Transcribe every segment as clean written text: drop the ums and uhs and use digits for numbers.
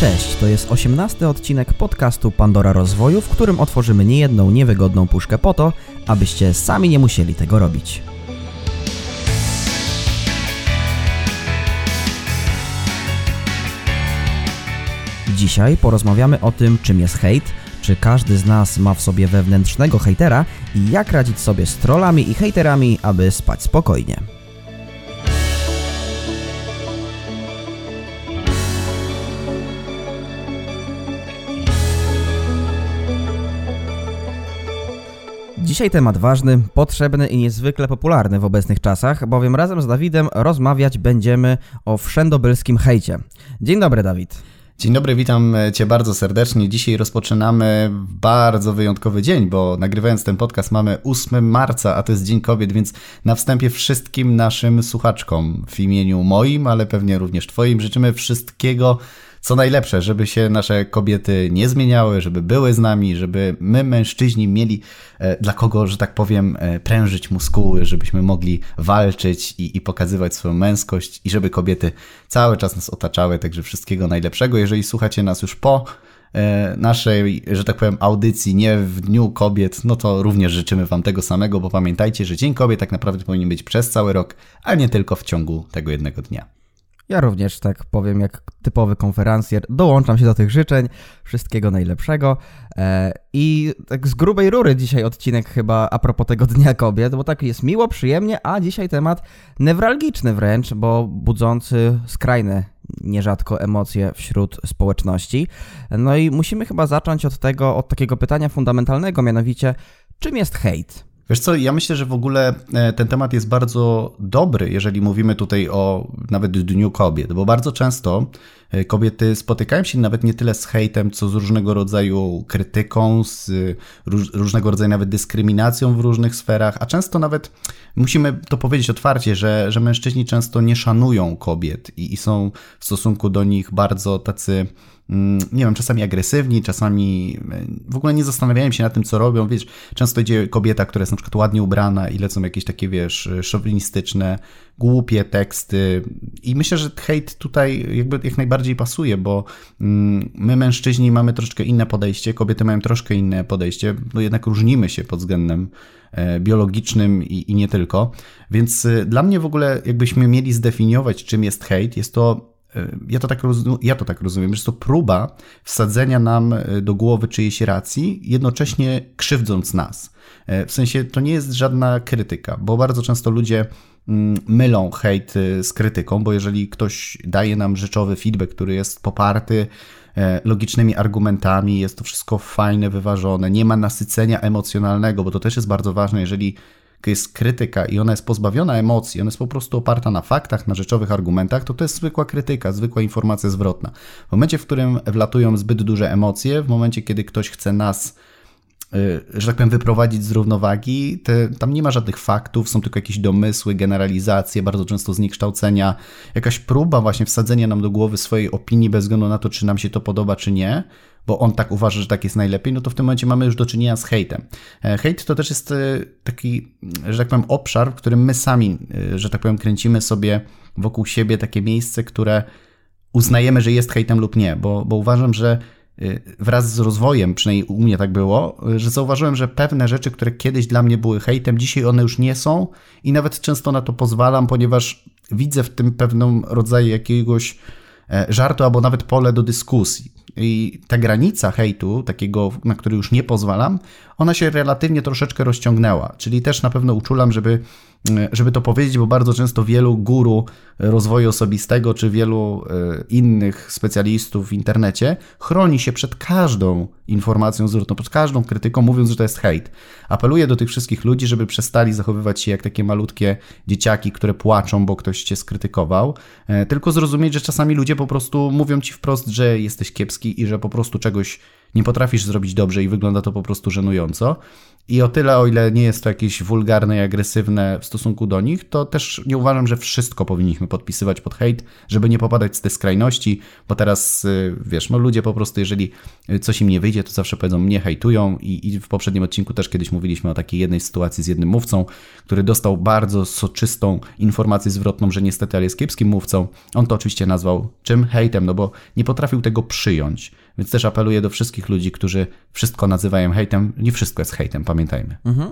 Cześć, to jest 18. odcinek podcastu Pandora Rozwoju, w którym otworzymy niejedną niewygodną puszkę po to, abyście sami nie musieli tego robić. Dzisiaj porozmawiamy o tym, czym jest hejt, czy każdy z nas ma w sobie wewnętrznego hejtera i jak radzić sobie z trollami i hejterami, aby spać spokojnie. Dzisiaj temat ważny, potrzebny i niezwykle popularny w obecnych czasach, bowiem razem z Dawidem rozmawiać będziemy o wszędobylskim hejcie. Dzień dobry, Dawid. Dzień dobry, witam Cię bardzo serdecznie. Dzisiaj rozpoczynamy bardzo wyjątkowy dzień, bo nagrywając ten podcast mamy 8 marca, a to jest Dzień Kobiet, więc na wstępie wszystkim naszym słuchaczkom w imieniu moim, ale pewnie również Twoim życzymy wszystkiego, co najlepsze, żeby się nasze kobiety nie zmieniały, żeby były z nami, żeby my mężczyźni mieli dla kogo, że tak powiem, prężyć muskuły, żebyśmy mogli walczyć i pokazywać swoją męskość i żeby kobiety cały czas nas otaczały, także wszystkiego najlepszego. Jeżeli słuchacie nas już po naszej, że tak powiem, audycji, nie w Dniu Kobiet, no to również życzymy Wam tego samego, bo pamiętajcie, że Dzień Kobiet tak naprawdę powinien być przez cały rok, a nie tylko w ciągu tego jednego dnia. Ja również, tak powiem, jak typowy konferencjer, dołączam się do tych życzeń. Wszystkiego najlepszego. I tak z grubej rury dzisiaj odcinek chyba a propos tego Dnia Kobiet, bo tak jest miło, przyjemnie, a dzisiaj temat newralgiczny wręcz, bo budzący skrajne nierzadko emocje wśród społeczności. No i musimy chyba zacząć od takiego pytania fundamentalnego, mianowicie czym jest hejt? Wiesz co, ja myślę, że w ogóle ten temat jest bardzo dobry, jeżeli mówimy tutaj o nawet Dniu Kobiet, bo bardzo często kobiety spotykają się nawet nie tyle z hejtem, co z różnego rodzaju krytyką, z różnego rodzaju nawet dyskryminacją w różnych sferach, a często nawet musimy to powiedzieć otwarcie, że mężczyźni często nie szanują kobiet i są w stosunku do nich bardzo tacy, nie wiem, czasami agresywni, czasami w ogóle nie zastanawiają się nad tym, co robią. Wiesz, często idzie kobieta, która jest na przykład ładnie ubrana i lecą jakieś takie, wiesz, szowinistyczne, głupie teksty i myślę, że hejt tutaj jakby jak najbardziej pasuje, bo my mężczyźni mamy troszeczkę inne podejście, kobiety mają troszkę inne podejście, no jednak różnimy się pod względem biologicznym i nie tylko, więc dla mnie w ogóle jakbyśmy mieli zdefiniować, czym jest hejt, jest to Ja to tak rozumiem, że to próba wsadzenia nam do głowy czyjejś racji, jednocześnie krzywdząc nas. W sensie to nie jest żadna krytyka, bo bardzo często ludzie mylą hejt z krytyką, bo jeżeli ktoś daje nam rzeczowy feedback, który jest poparty logicznymi argumentami, jest to wszystko fajne, wyważone, nie ma nasycenia emocjonalnego, bo to też jest bardzo ważne, jeżeli jest krytyka i ona jest pozbawiona emocji, ona jest po prostu oparta na faktach, na rzeczowych argumentach, to jest zwykła krytyka, zwykła informacja zwrotna. W momencie, w którym wlatują zbyt duże emocje, w momencie, kiedy ktoś chce nas, że tak powiem, wyprowadzić z równowagi, tam nie ma żadnych faktów, są tylko jakieś domysły, generalizacje, bardzo często zniekształcenia, jakaś próba właśnie wsadzenia nam do głowy swojej opinii bez względu na to, czy nam się to podoba, czy nie, bo on tak uważa, że tak jest najlepiej, no to w tym momencie mamy już do czynienia z hejtem. Hejt to też jest taki, że tak powiem, obszar, w którym my sami, że tak powiem, kręcimy sobie wokół siebie takie miejsce, które uznajemy, że jest hejtem lub nie, bo uważam, że wraz z rozwojem, przynajmniej u mnie tak było, że zauważyłem, że pewne rzeczy, które kiedyś dla mnie były hejtem, dzisiaj one już nie są i nawet często na to pozwalam, ponieważ widzę w tym pewną rodzaj jakiegoś żartu albo nawet pole do dyskusji. I ta granica hejtu, takiego, na który już nie pozwalam, ona się relatywnie troszeczkę rozciągnęła. Czyli też na pewno uczulam, żeby to powiedzieć, bo bardzo często wielu guru rozwoju osobistego czy wielu innych specjalistów w internecie chroni się przed każdą informacją zwrotną, przed każdą krytyką, mówiąc, że to jest hejt. Apeluję do tych wszystkich ludzi, żeby przestali zachowywać się jak takie malutkie dzieciaki, które płaczą, bo ktoś cię skrytykował, tylko zrozumieć, że czasami ludzie po prostu mówią ci wprost, że jesteś kiepski i że po prostu czegoś nie potrafisz zrobić dobrze i wygląda to po prostu żenująco. I o tyle, o ile nie jest to jakieś wulgarne i agresywne w stosunku do nich, to też nie uważam, że wszystko powinniśmy podpisywać pod hejt, żeby nie popadać w te skrajności, bo teraz, wiesz, no ludzie po prostu, jeżeli coś im nie wyjdzie, to zawsze powiedzą, mnie hejtują i w poprzednim odcinku też kiedyś mówiliśmy o takiej jednej sytuacji z jednym mówcą, który dostał bardzo soczystą informację zwrotną, że niestety, ale jest kiepskim mówcą. On to oczywiście nazwał czym? Hejtem, no bo nie potrafił tego przyjąć. Więc też apeluję do wszystkich ludzi, którzy wszystko nazywają hejtem. Nie wszystko jest hejtem, pamiętajmy. Mhm.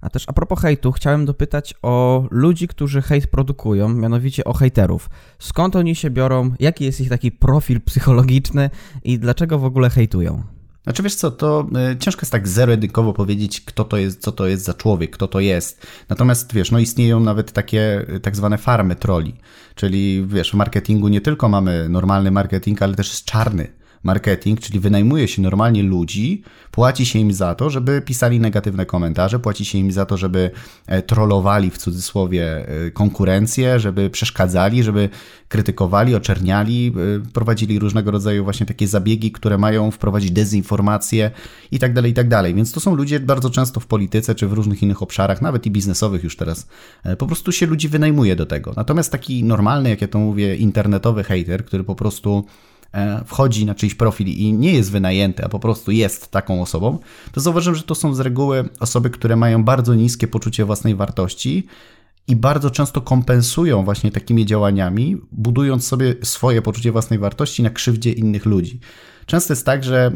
A też a propos hejtu, chciałem dopytać o ludzi, którzy hejt produkują, mianowicie o hejterów. Skąd oni się biorą, jaki jest ich taki profil psychologiczny i dlaczego w ogóle hejtują? Znaczy wiesz co, to ciężko jest tak zero-jedynkowo powiedzieć, kto to jest, co to jest za człowiek, kto to jest. Natomiast wiesz, no istnieją nawet takie tak zwane farmy trolli. Czyli wiesz, w marketingu nie tylko mamy normalny marketing, ale też jest czarny marketing, czyli wynajmuje się normalnie ludzi, płaci się im za to, żeby pisali negatywne komentarze, płaci się im za to, żeby trollowali w cudzysłowie konkurencję, żeby przeszkadzali, żeby krytykowali, oczerniali, prowadzili różnego rodzaju właśnie takie zabiegi, które mają wprowadzić dezinformację i tak dalej, i tak dalej. Więc to są ludzie bardzo często w polityce czy w różnych innych obszarach, nawet i biznesowych już teraz, po prostu się ludzi wynajmuje do tego. Natomiast taki normalny, jak ja to mówię, internetowy hejter, który po prostu wchodzi na czyjś profil i nie jest wynajęty, a po prostu jest taką osobą, to zauważyłem, że to są z reguły osoby, które mają bardzo niskie poczucie własnej wartości i bardzo często kompensują właśnie takimi działaniami, budując sobie swoje poczucie własnej wartości na krzywdzie innych ludzi. Często jest tak, że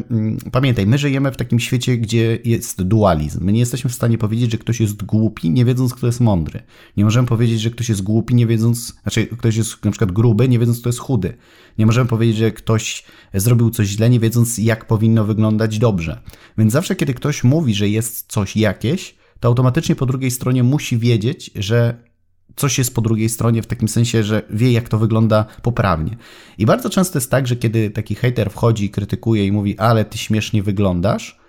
pamiętaj, my żyjemy w takim świecie, gdzie jest dualizm. My nie jesteśmy w stanie powiedzieć, że ktoś jest głupi, nie wiedząc, kto jest mądry. Nie możemy powiedzieć, że ktoś jest głupi, nie wiedząc, znaczy ktoś jest na przykład gruby, nie wiedząc, kto jest chudy. Nie możemy powiedzieć, że ktoś zrobił coś źle, nie wiedząc, jak powinno wyglądać dobrze. Więc zawsze, kiedy ktoś mówi, że jest coś jakieś, to automatycznie po drugiej stronie musi wiedzieć, że coś jest po drugiej stronie, w takim sensie, że wie, jak to wygląda poprawnie. I bardzo często jest tak, że kiedy taki hejter wchodzi, krytykuje i mówi, ale ty śmiesznie wyglądasz,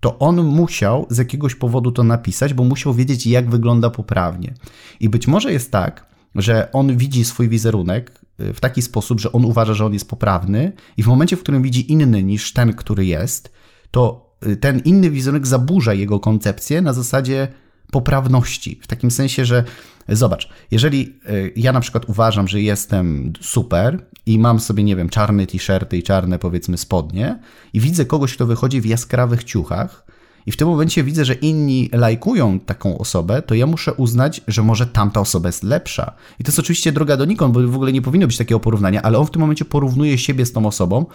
to on musiał z jakiegoś powodu to napisać, bo musiał wiedzieć, jak wygląda poprawnie. I być może jest tak, że on widzi swój wizerunek w taki sposób, że on uważa, że on jest poprawny i w momencie, w którym widzi inny niż ten, który jest, to ten inny wizerunek zaburza jego koncepcję na zasadzie poprawności. W takim sensie, że zobacz, jeżeli ja na przykład uważam, że jestem super i mam sobie, nie wiem, czarne t-shirty i czarne, powiedzmy, spodnie i widzę kogoś, kto wychodzi w jaskrawych ciuchach i w tym momencie widzę, że inni lajkują taką osobę, to ja muszę uznać, że może tamta osoba jest lepsza. I to jest oczywiście droga donikąd, bo w ogóle nie powinno być takiego porównania, ale on w tym momencie porównuje siebie z tą osobą,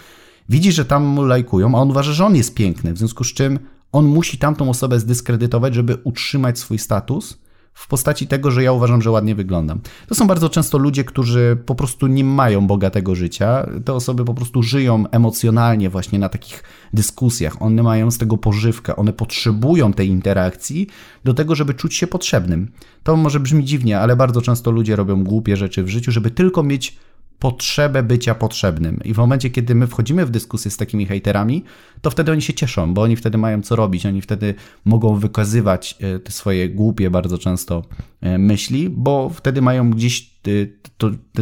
widzi, że tam mu lajkują, a on uważa, że on jest piękny, w związku z czym on musi tamtą osobę zdyskredytować, żeby utrzymać swój status w postaci tego, że ja uważam, że ładnie wyglądam. To są bardzo często ludzie, którzy po prostu nie mają bogatego życia. Te osoby po prostu żyją emocjonalnie właśnie na takich dyskusjach. One mają z tego pożywkę, one potrzebują tej interakcji do tego, żeby czuć się potrzebnym. To może brzmi dziwnie, ale bardzo często ludzie robią głupie rzeczy w życiu, żeby tylko mieć potrzebę bycia potrzebnym. I w momencie, kiedy my wchodzimy w dyskusję z takimi hejterami, to wtedy oni się cieszą, bo oni wtedy mają co robić, oni wtedy mogą wykazywać te swoje głupie bardzo często myśli, bo wtedy mają gdzieś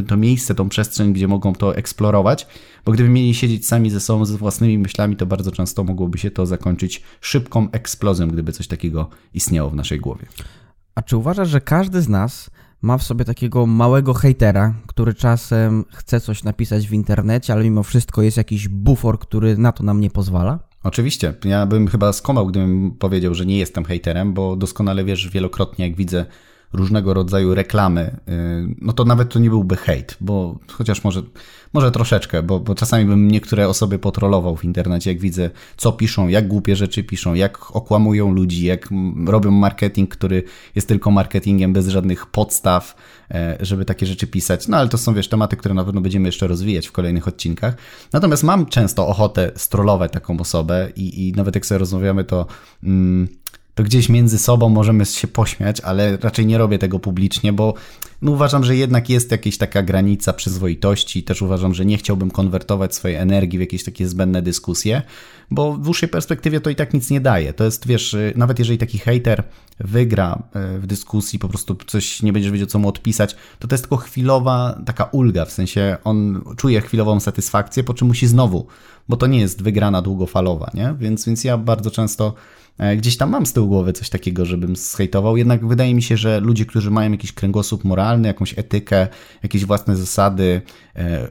to miejsce, tą przestrzeń, gdzie mogą to eksplorować, bo gdyby mieli siedzieć sami ze sobą, ze własnymi myślami, to bardzo często mogłoby się to zakończyć szybką eksplozją, gdyby coś takiego istniało w naszej głowie. A czy uważasz, że każdy z nas ma w sobie takiego małego hejtera, który czasem chce coś napisać w internecie, ale mimo wszystko jest jakiś bufor, który na to nam nie pozwala? Oczywiście. Ja bym chyba skomał, gdybym powiedział, że nie jestem hejterem, bo doskonale wiesz, wielokrotnie jak widzę różnego rodzaju reklamy, no to nawet to nie byłby hejt, bo chociaż może troszeczkę, bo czasami bym niektóre osoby potrolował w internecie, jak widzę, co piszą, jak głupie rzeczy piszą, jak okłamują ludzi, jak robią marketing, który jest tylko marketingiem bez żadnych podstaw, żeby takie rzeczy pisać. No ale to są, wiesz, tematy, które na pewno będziemy jeszcze rozwijać w kolejnych odcinkach. Natomiast mam często ochotę strollować taką osobę i nawet jak sobie rozmawiamy, to gdzieś między sobą możemy się pośmiać, ale raczej nie robię tego publicznie, bo no uważam, że jednak jest jakaś taka granica przyzwoitości. Też uważam, że nie chciałbym konwertować swojej energii w jakieś takie zbędne dyskusje, bo w dłuższej perspektywie to i tak nic nie daje. To jest, wiesz, nawet jeżeli taki hejter wygra w dyskusji, po prostu coś nie będziesz wiedział, co mu odpisać, to jest tylko chwilowa taka ulga, w sensie on czuje chwilową satysfakcję, po czym musi znowu, bo to nie jest wygrana długofalowa, nie? Więc ja bardzo często gdzieś tam mam z tyłu głowy coś takiego, żebym zhejtował, jednak wydaje mi się, że ludzie, którzy mają jakiś kręgosłup moralny, jakąś etykę, jakieś własne zasady,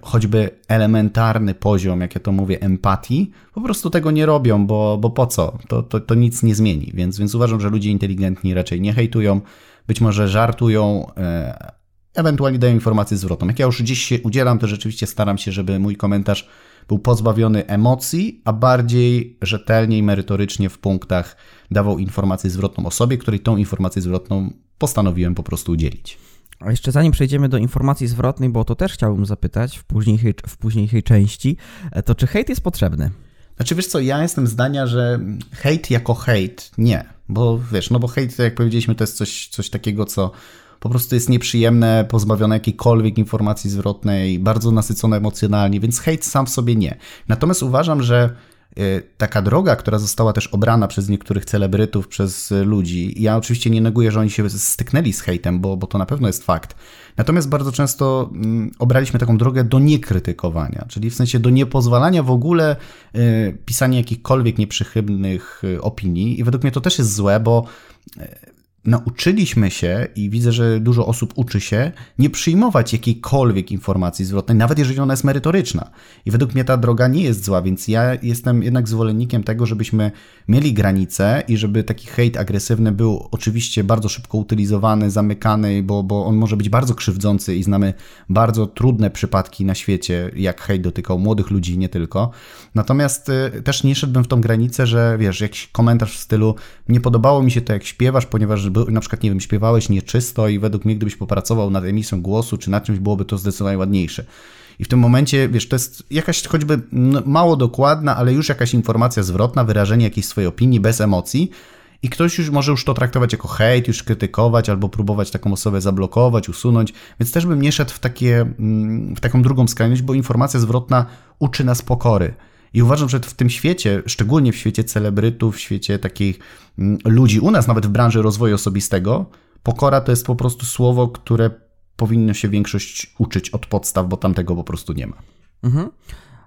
choćby elementarny poziom, jak ja to mówię, empatii, po prostu tego nie robią, bo po co? To nic nie zmieni, więc uważam, że ludzie inteligentni raczej nie hejtują, być może żartują, ewentualnie dają informację zwrotną. Jak ja już dziś się udzielam, to rzeczywiście staram się, żeby mój komentarz był pozbawiony emocji, a bardziej rzetelnie i merytorycznie w punktach dawał informację zwrotną osobie, której tą informację zwrotną postanowiłem po prostu udzielić. A jeszcze zanim przejdziemy do informacji zwrotnej, bo to też chciałbym zapytać w późniejszej części, to czy hejt jest potrzebny? Znaczy wiesz co, ja jestem zdania, że hejt jako hejt nie, bo wiesz, no bo hejt, jak powiedzieliśmy, to jest coś takiego, co po prostu jest nieprzyjemne, pozbawione jakiejkolwiek informacji zwrotnej, bardzo nasycone emocjonalnie, więc hejt sam w sobie nie. Natomiast uważam, że taka droga, która została też obrana przez niektórych celebrytów, przez ludzi, ja oczywiście nie neguję, że oni się styknęli z hejtem, bo to na pewno jest fakt. Natomiast bardzo często obraliśmy taką drogę do niekrytykowania, czyli w sensie do niepozwalania w ogóle pisania jakichkolwiek nieprzychybnych opinii i według mnie to też jest złe, bo nauczyliśmy się i widzę, że dużo osób uczy się nie przyjmować jakiejkolwiek informacji zwrotnej, nawet jeżeli ona jest merytoryczna. I według mnie ta droga nie jest zła, więc ja jestem jednak zwolennikiem tego, żebyśmy mieli granice i żeby taki hejt agresywny był oczywiście bardzo szybko utylizowany, zamykany, bo on może być bardzo krzywdzący i znamy bardzo trudne przypadki na świecie, jak hejt dotykał młodych ludzi, nie tylko. Natomiast też nie szedłbym w tą granicę, że wiesz, jakiś komentarz w stylu nie podobało mi się to, jak śpiewasz, ponieważ na przykład, nie wiem, śpiewałeś nieczysto i według mnie, gdybyś popracował nad emisją głosu czy nad czymś, byłoby to zdecydowanie ładniejsze. I w tym momencie, wiesz, to jest jakaś choćby mało dokładna, ale już jakaś informacja zwrotna, wyrażenie jakiejś swojej opinii bez emocji i ktoś już może już to traktować jako hejt, już krytykować albo próbować taką osobę zablokować, usunąć, więc też bym nie szedł w taką drugą skrajność, bo informacja zwrotna uczy nas pokory. I uważam, że w tym świecie, szczególnie w świecie celebrytów, w świecie takich ludzi u nas, nawet w branży rozwoju osobistego, pokora to jest po prostu słowo, które powinno się większość uczyć od podstaw, bo tam tego po prostu nie ma. Mhm.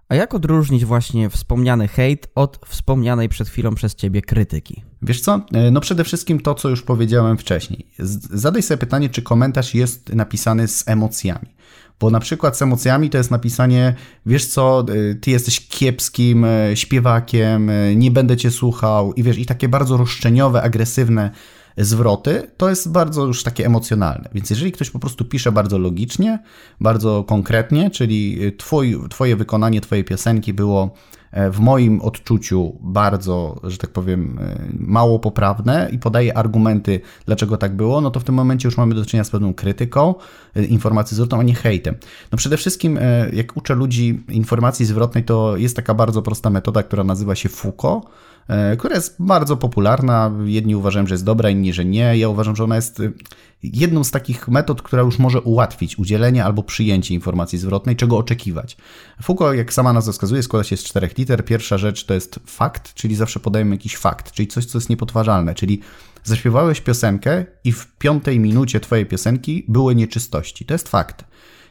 A jak odróżnić właśnie wspomniany hejt od wspomnianej przed chwilą przez ciebie krytyki? Wiesz co? No przede wszystkim to, co już powiedziałem wcześniej. Zadaj sobie pytanie, czy komentarz jest napisany z emocjami. Bo na przykład z emocjami to jest napisanie, wiesz co, ty jesteś kiepskim śpiewakiem, nie będę cię słuchał i wiesz, i takie bardzo roszczeniowe, agresywne zwroty, to jest bardzo już takie emocjonalne. Więc jeżeli ktoś po prostu pisze bardzo logicznie, bardzo konkretnie, czyli twoje wykonanie twojej piosenki było w moim odczuciu bardzo, że tak powiem, mało poprawne i podaje argumenty, dlaczego tak było, no to w tym momencie już mamy do czynienia z pewną krytyką, informacji zwrotną, a nie hejtem. No przede wszystkim, jak uczę ludzi informacji zwrotnej, to jest taka bardzo prosta metoda, która nazywa się FUKO, która jest bardzo popularna. Jedni uważają, że jest dobra, inni, że nie. Ja uważam, że ona jest jedną z takich metod, która już może ułatwić udzielenie albo przyjęcie informacji zwrotnej, czego oczekiwać. FUKO, jak sama nazwa wskazuje, składa się z 4 liter. Pierwsza rzecz to jest fakt, czyli zawsze podajemy jakiś fakt, czyli coś, co jest niepodważalne, czyli zaśpiewałeś piosenkę i w 5 minucie twojej piosenki były nieczystości. To jest fakt.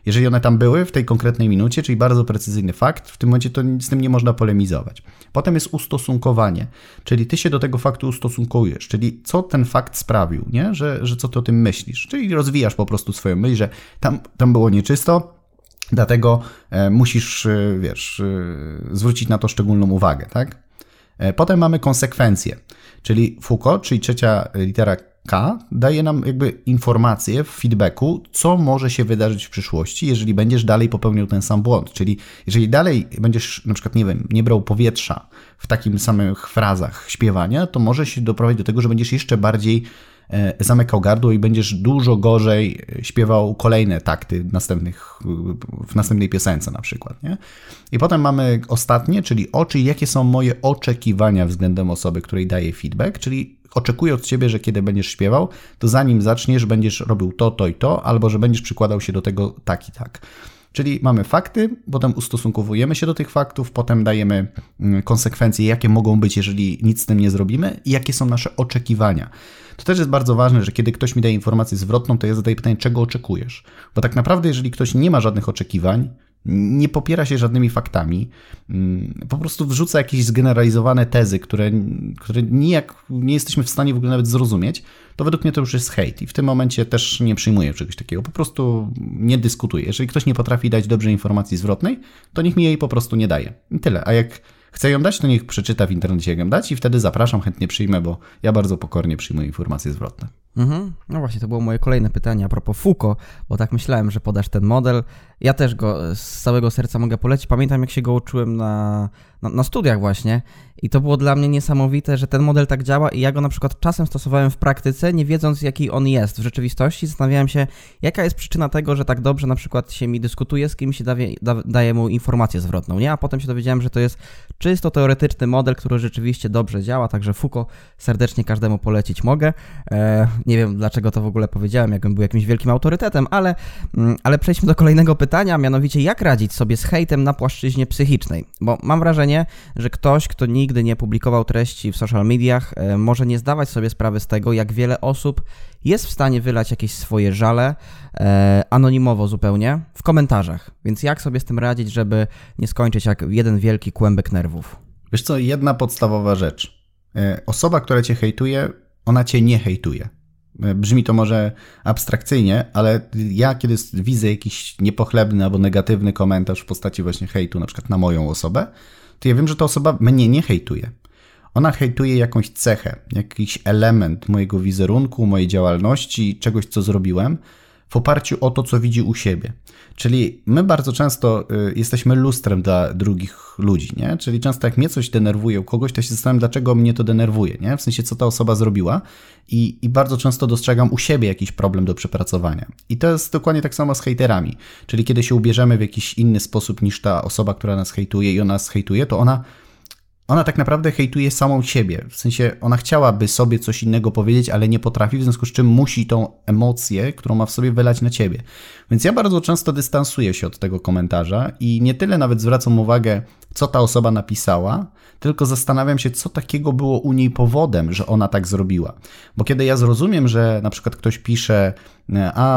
Jeżeli one tam były w tej konkretnej minucie, czyli bardzo precyzyjny fakt, w tym momencie to z tym nie można polemizować. Potem jest ustosunkowanie, czyli ty się do tego faktu ustosunkujesz, czyli co ten fakt sprawił, nie? Że co ty o tym myślisz, czyli rozwijasz po prostu swoją myśl, że tam było nieczysto, dlatego musisz, wiesz, zwrócić na to szczególną uwagę, tak? Potem mamy konsekwencje, czyli FUKO, czyli 3 litera K, daje nam jakby informację w feedbacku, co może się wydarzyć w przyszłości, jeżeli będziesz dalej popełniał ten sam błąd. Czyli jeżeli dalej będziesz na przykład, nie wiem, nie brał powietrza w takim samych frazach śpiewania, to może się doprowadzić do tego, że będziesz jeszcze bardziej zamykał gardło i będziesz dużo gorzej śpiewał kolejne takty w następnej piosence na przykład, nie? I potem mamy ostatnie, czyli oczy, jakie są moje oczekiwania względem osoby, której daję feedback, czyli oczekuję od ciebie, że kiedy będziesz śpiewał, to zanim zaczniesz, będziesz robił to, to i to, albo że będziesz przykładał się do tego tak i tak. Czyli mamy fakty, potem ustosunkowujemy się do tych faktów, potem dajemy konsekwencje, jakie mogą być, jeżeli nic z tym nie zrobimy i jakie są nasze oczekiwania. To też jest bardzo ważne, że kiedy ktoś mi daje informację zwrotną, to ja zadaję pytanie, czego oczekujesz? Bo tak naprawdę, jeżeli ktoś nie ma żadnych oczekiwań, nie popiera się żadnymi faktami, po prostu wrzuca jakieś zgeneralizowane tezy, które nijak nie jesteśmy w stanie w ogóle nawet zrozumieć, to według mnie to już jest hejt i w tym momencie też nie przyjmuję czegoś takiego, po prostu nie dyskutuję. Jeżeli ktoś nie potrafi dać dobrze informacji zwrotnej, to niech mi jej po prostu nie daje. I tyle. A jak chce ją dać, to niech przeczyta w internecie, jak ją dać i wtedy zapraszam, chętnie przyjmę, bo ja bardzo pokornie przyjmuję informacje zwrotne. Mhm. No właśnie, to było moje kolejne pytanie a propos FUKO, bo tak myślałem, że podasz ten model. Ja też go z całego serca mogę polecić. Pamiętam, jak się go uczyłem na studiach właśnie i to było dla mnie niesamowite, że ten model tak działa i ja go na przykład czasem stosowałem w praktyce, nie wiedząc, jaki on jest w rzeczywistości. Zastanawiałem się, jaka jest przyczyna tego, że tak dobrze na przykład się mi dyskutuje z kimś i daje mu informację zwrotną, nie? A potem się dowiedziałem, że to jest czysto teoretyczny model, który rzeczywiście dobrze działa, także FUKO serdecznie każdemu polecić mogę. Nie wiem, dlaczego to w ogóle powiedziałem, jakbym był jakimś wielkim autorytetem, ale przejdźmy do kolejnego pytania, mianowicie jak radzić sobie z hejtem na płaszczyźnie psychicznej? Bo mam wrażenie, że ktoś, kto nigdy nie publikował treści w social mediach, może nie zdawać sobie sprawy z tego, jak wiele osób jest w stanie wylać jakieś swoje żale, anonimowo zupełnie, w komentarzach. Więc jak sobie z tym radzić, żeby nie skończyć jak jeden wielki kłębek nerwów? Wiesz co, jedna podstawowa rzecz. Osoba, która cię hejtuje, ona cię nie hejtuje. Brzmi to może abstrakcyjnie, ale ja kiedy widzę jakiś niepochlebny albo negatywny komentarz w postaci właśnie hejtu, na przykład na moją osobę, to ja wiem, że ta osoba mnie nie hejtuje. Ona hejtuje jakąś cechę, jakiś element mojego wizerunku, mojej działalności, czegoś, co zrobiłem w oparciu o to, co widzi u siebie. Czyli my bardzo często jesteśmy lustrem dla drugich ludzi, nie? Czyli często jak mnie coś denerwuje u kogoś, to się zastanawiam, dlaczego mnie to denerwuje, nie? W sensie, co ta osoba zrobiła i bardzo często dostrzegam u siebie jakiś problem do przepracowania. I to jest dokładnie tak samo z hejterami. Czyli kiedy się ubierzemy w jakiś inny sposób niż ta osoba, która nas hejtuje i ona nas hejtuje, to ona tak naprawdę hejtuje samą siebie. W sensie ona chciałaby sobie coś innego powiedzieć, ale nie potrafi, w związku z czym musi tą emocję, którą ma w sobie, wylać na ciebie. Więc ja bardzo często dystansuję się od tego komentarza i nie tyle nawet zwracam uwagę, co ta osoba napisała, tylko zastanawiam się, co takiego było u niej powodem, że ona tak zrobiła. Bo kiedy ja zrozumiem, że na przykład ktoś pisze,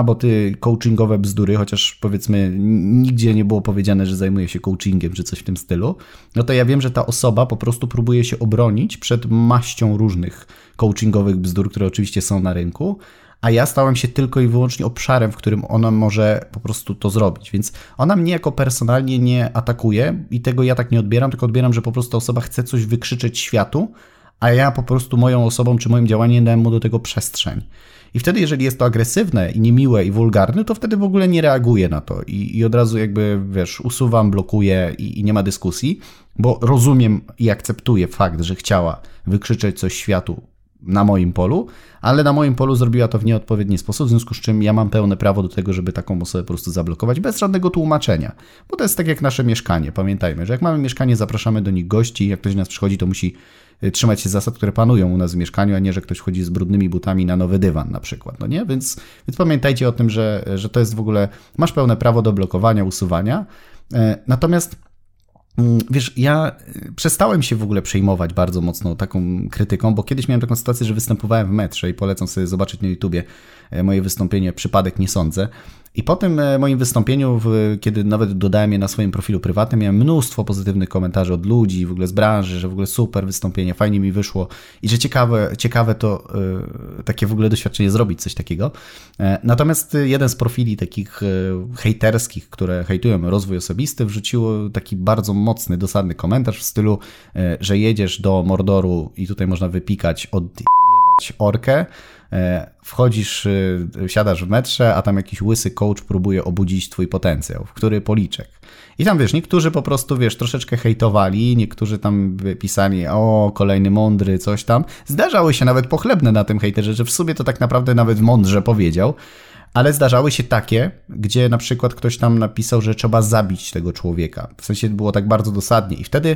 bo ty coachingowe bzdury, chociaż powiedzmy nigdzie nie było powiedziane, że zajmuje się coachingiem czy coś w tym stylu, no to ja wiem, że ta osoba po prostu próbuje się obronić przed maścią różnych coachingowych bzdur, które oczywiście są na rynku, a ja stałem się tylko i wyłącznie obszarem, w którym ona może po prostu to zrobić. Więc ona mnie jako personalnie nie atakuje i tego ja tak nie odbieram, tylko odbieram, że po prostu ta osoba chce coś wykrzyczeć światu, a ja po prostu moją osobą czy moim działaniem dałem mu do tego przestrzeń. I wtedy, jeżeli jest to agresywne i niemiłe i wulgarne, to wtedy w ogóle nie reaguję na to i od razu jakby, wiesz, usuwam, blokuję i nie ma dyskusji, bo rozumiem i akceptuję fakt, że chciała wykrzyczeć coś światu na moim polu, ale na moim polu zrobiła to w nieodpowiedni sposób, w związku z czym ja mam pełne prawo do tego, żeby taką osobę po prostu zablokować bez żadnego tłumaczenia, bo to jest tak jak nasze mieszkanie. Pamiętajmy, że jak mamy mieszkanie, zapraszamy do nich gości, jak ktoś do nas przychodzi, to musi trzymać się zasad, które panują u nas w mieszkaniu, a nie, że ktoś chodzi z brudnymi butami na nowy dywan na przykład, no nie? Więc pamiętajcie o tym, że to jest w ogóle, masz pełne prawo do blokowania, usuwania, natomiast wiesz, ja przestałem się w ogóle przejmować bardzo mocno taką krytyką, bo kiedyś miałem taką sytuację, że występowałem w metrze i polecam sobie zobaczyć na YouTubie moje wystąpienie, przypadek nie sądzę. I po tym moim wystąpieniu, kiedy nawet dodałem je na swoim profilu prywatnym, miałem mnóstwo pozytywnych komentarzy od ludzi w ogóle z branży, że w ogóle super wystąpienie, fajnie mi wyszło i że ciekawe to takie w ogóle doświadczenie zrobić, coś takiego. Natomiast jeden z profili takich hejterskich, które hejtują rozwój osobisty, wrzucił taki bardzo mocny, dosadny komentarz w stylu, że jedziesz do Mordoru i tutaj można wypikać od orkę, wchodzisz, siadasz w metrze, a tam jakiś łysy coach próbuje obudzić twój potencjał, w który policzek. I tam wiesz, niektórzy po prostu, wiesz, troszeczkę hejtowali, niektórzy tam pisali, o, kolejny mądry, coś tam. Zdarzały się nawet pochlebne na tym hejterze, że w sumie to tak naprawdę nawet mądrze powiedział, ale zdarzały się takie, gdzie na przykład ktoś tam napisał, że trzeba zabić tego człowieka. W sensie było tak bardzo dosadnie i wtedy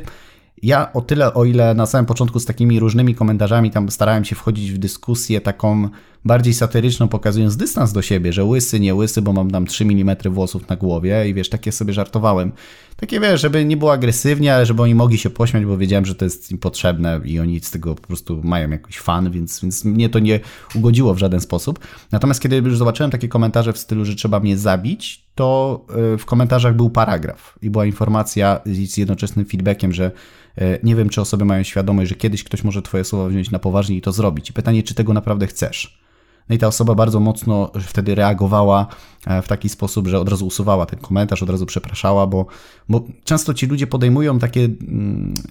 ja o tyle, o ile na samym początku z takimi różnymi komentarzami tam starałem się wchodzić w dyskusję taką bardziej satyryczną, pokazując dystans do siebie, że łysy, nie łysy, bo mam tam 3 mm włosów na głowie i wiesz, takie sobie żartowałem. Takie wiesz, żeby nie było agresywnie, ale żeby oni mogli się pośmiać, bo wiedziałem, że to jest im potrzebne i oni z tego po prostu mają jakiś fan, więc mnie to nie ugodziło w żaden sposób. Natomiast kiedy już zobaczyłem takie komentarze w stylu, że trzeba mnie zabić, to w komentarzach był paragraf i była informacja z jednoczesnym feedbackiem, że nie wiem, czy osoby mają świadomość, że kiedyś ktoś może twoje słowa wziąć na poważnie i to zrobić. I pytanie, czy tego naprawdę chcesz. No i ta osoba bardzo mocno wtedy reagowała w taki sposób, że od razu usuwała ten komentarz, od razu przepraszała, bo często ci ludzie podejmują takie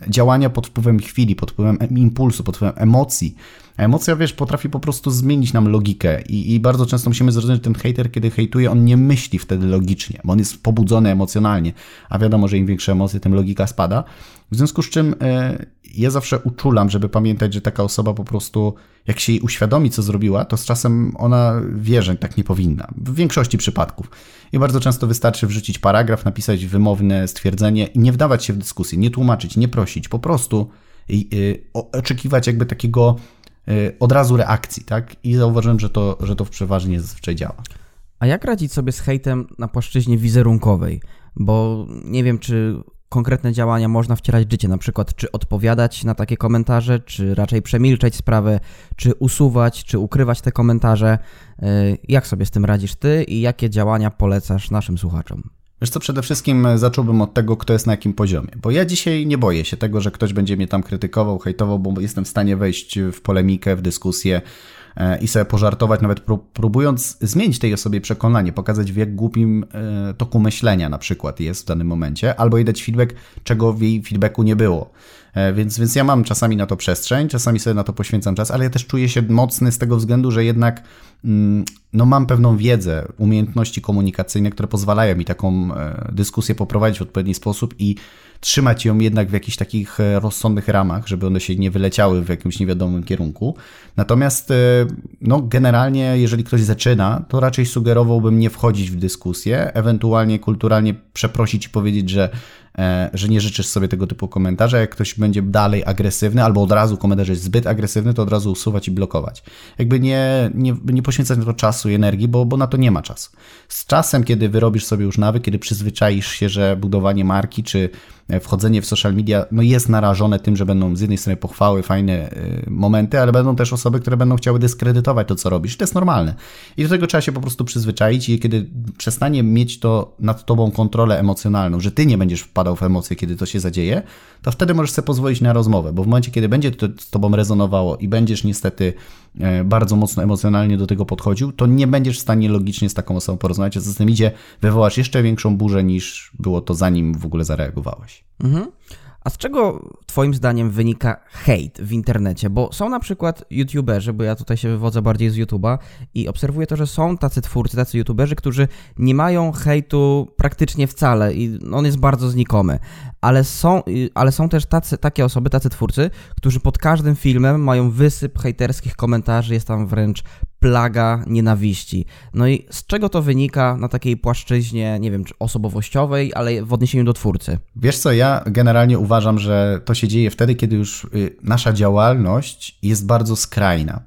działania pod wpływem chwili, pod wpływem impulsu, pod wpływem emocji. A emocja, wiesz, potrafi po prostu zmienić nam logikę i bardzo często musimy zrozumieć, że ten hejter, kiedy hejtuje, on nie myśli wtedy logicznie, bo on jest pobudzony emocjonalnie, a wiadomo, że im większe emocje, tym logika spada. W związku z czym ja zawsze uczulam, żeby pamiętać, że taka osoba po prostu, jak się jej uświadomi, co zrobiła, to z czasem ona wie, że tak nie powinna. W większości przypadków. I bardzo często wystarczy wrzucić paragraf, napisać wymowne stwierdzenie i nie wdawać się w dyskusję, nie tłumaczyć, nie prosić, po prostu oczekiwać jakby takiego od razu reakcji, tak? I zauważyłem, że to przeważnie zazwyczaj działa. A jak radzić sobie z hejtem na płaszczyźnie wizerunkowej? Bo nie wiem, czy konkretne działania można wcierać w życie, na przykład czy odpowiadać na takie komentarze, czy raczej przemilczeć sprawę, czy usuwać, czy ukrywać te komentarze. Jak sobie z tym radzisz ty i jakie działania polecasz naszym słuchaczom? Wiesz co, przede wszystkim zacząłbym od tego, kto jest na jakim poziomie, bo ja dzisiaj nie boję się tego, że ktoś będzie mnie tam krytykował, hejtował, bo jestem w stanie wejść w polemikę, w dyskusję i sobie pożartować, nawet próbując zmienić tej osobie przekonanie, pokazać, w jak głupim toku myślenia na przykład jest w danym momencie, albo jej dać feedback, czego w jej feedbacku nie było. Więc ja mam czasami na to przestrzeń, czasami sobie na to poświęcam czas, ale ja też czuję się mocny z tego względu, że jednak no mam pewną wiedzę, umiejętności komunikacyjne, które pozwalają mi taką dyskusję poprowadzić w odpowiedni sposób i trzymać ją jednak w jakichś takich rozsądnych ramach, żeby one się nie wyleciały w jakimś niewiadomym kierunku. Natomiast no generalnie, jeżeli ktoś zaczyna, to raczej sugerowałbym nie wchodzić w dyskusję, ewentualnie kulturalnie przeprosić i powiedzieć, że nie życzysz sobie tego typu komentarza. Jak ktoś będzie dalej agresywny albo od razu komentarz jest zbyt agresywny, to od razu usuwać i blokować. Jakby nie poświęcać na to czasu i energii, bo na to nie ma czasu. Z czasem, kiedy wyrobisz sobie już nawyk, kiedy przyzwyczaisz się, że budowanie marki czy wchodzenie w social media no jest narażone tym, że będą z jednej strony pochwały, fajne momenty, ale będą też osoby, które będą chciały dyskredytować to, co robisz. To jest normalne. I do tego trzeba się po prostu przyzwyczaić i kiedy przestanie mieć to nad tobą kontrolę emocjonalną, że ty nie będziesz wpadał w emocje, kiedy to się zadzieje, to wtedy możesz sobie pozwolić na rozmowę, bo w momencie, kiedy będzie to z tobą rezonowało i będziesz niestety bardzo mocno emocjonalnie do tego podchodził, to nie będziesz w stanie logicznie z taką osobą porozmawiać, a co za tym idzie, wywołasz jeszcze większą burzę niż było to, zanim w ogóle zareagowałeś. Mhm. A z czego twoim zdaniem wynika hejt w internecie? Bo są na przykład youtuberzy, bo ja tutaj się wywodzę bardziej z YouTube'a i obserwuję to, że są tacy twórcy, tacy youtuberzy, którzy nie mają hejtu praktycznie wcale i on jest bardzo znikomy. Ale są też takie osoby, tacy twórcy, którzy pod każdym filmem mają wysyp hejterskich komentarzy, jest tam wręcz plaga nienawiści. No i z czego to wynika na takiej płaszczyźnie, nie wiem, czy osobowościowej, ale w odniesieniu do twórcy? Wiesz co, ja generalnie uważam, że to się dzieje wtedy, kiedy już nasza działalność jest bardzo skrajna.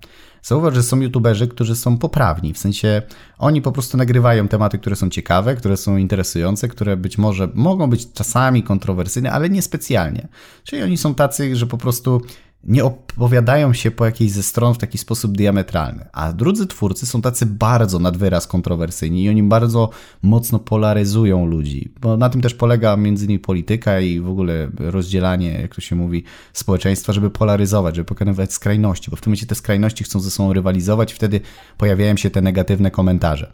Zauważ, że są youtuberzy, którzy są poprawni, w sensie oni po prostu nagrywają tematy, które są ciekawe, które są interesujące, które być może mogą być czasami kontrowersyjne, ale niespecjalnie. Czyli oni są tacy, że po prostu nie opowiadają się po jakiejś ze stron w taki sposób diametralny. A drudzy twórcy są tacy bardzo nad wyraz kontrowersyjni i oni bardzo mocno polaryzują ludzi. Bo na tym też polega między innymi polityka i w ogóle rozdzielanie, jak to się mówi, społeczeństwa, żeby polaryzować, żeby pokazywać skrajności, bo w tym momencie te skrajności chcą ze sobą rywalizować, wtedy pojawiają się te negatywne komentarze.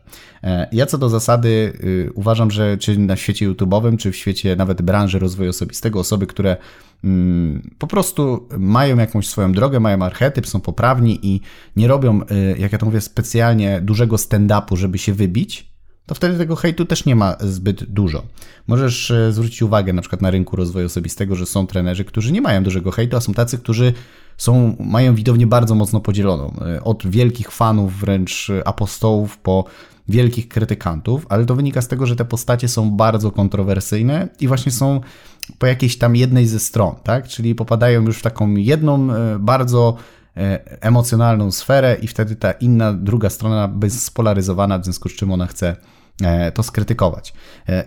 Ja co do zasady uważam, że czy na świecie YouTube'owym, czy w świecie nawet branży rozwoju osobistego, osoby, które po prostu mają jakąś swoją drogę, mają archetyp, są poprawni i nie robią, jak ja to mówię, specjalnie dużego stand-upu, żeby się wybić, to wtedy tego hejtu też nie ma zbyt dużo. Możesz zwrócić uwagę na przykład na rynku rozwoju osobistego, że są trenerzy, którzy nie mają dużego hejtu, a są tacy, którzy mają widownię bardzo mocno podzieloną. Od wielkich fanów, wręcz apostołów, po wielkich krytykantów, ale to wynika z tego, że te postacie są bardzo kontrowersyjne i właśnie są po jakiejś tam jednej ze stron, tak? Czyli popadają już w taką jedną bardzo emocjonalną sferę i wtedy ta inna, druga strona jest spolaryzowana, w związku z czym ona chce to skrytykować.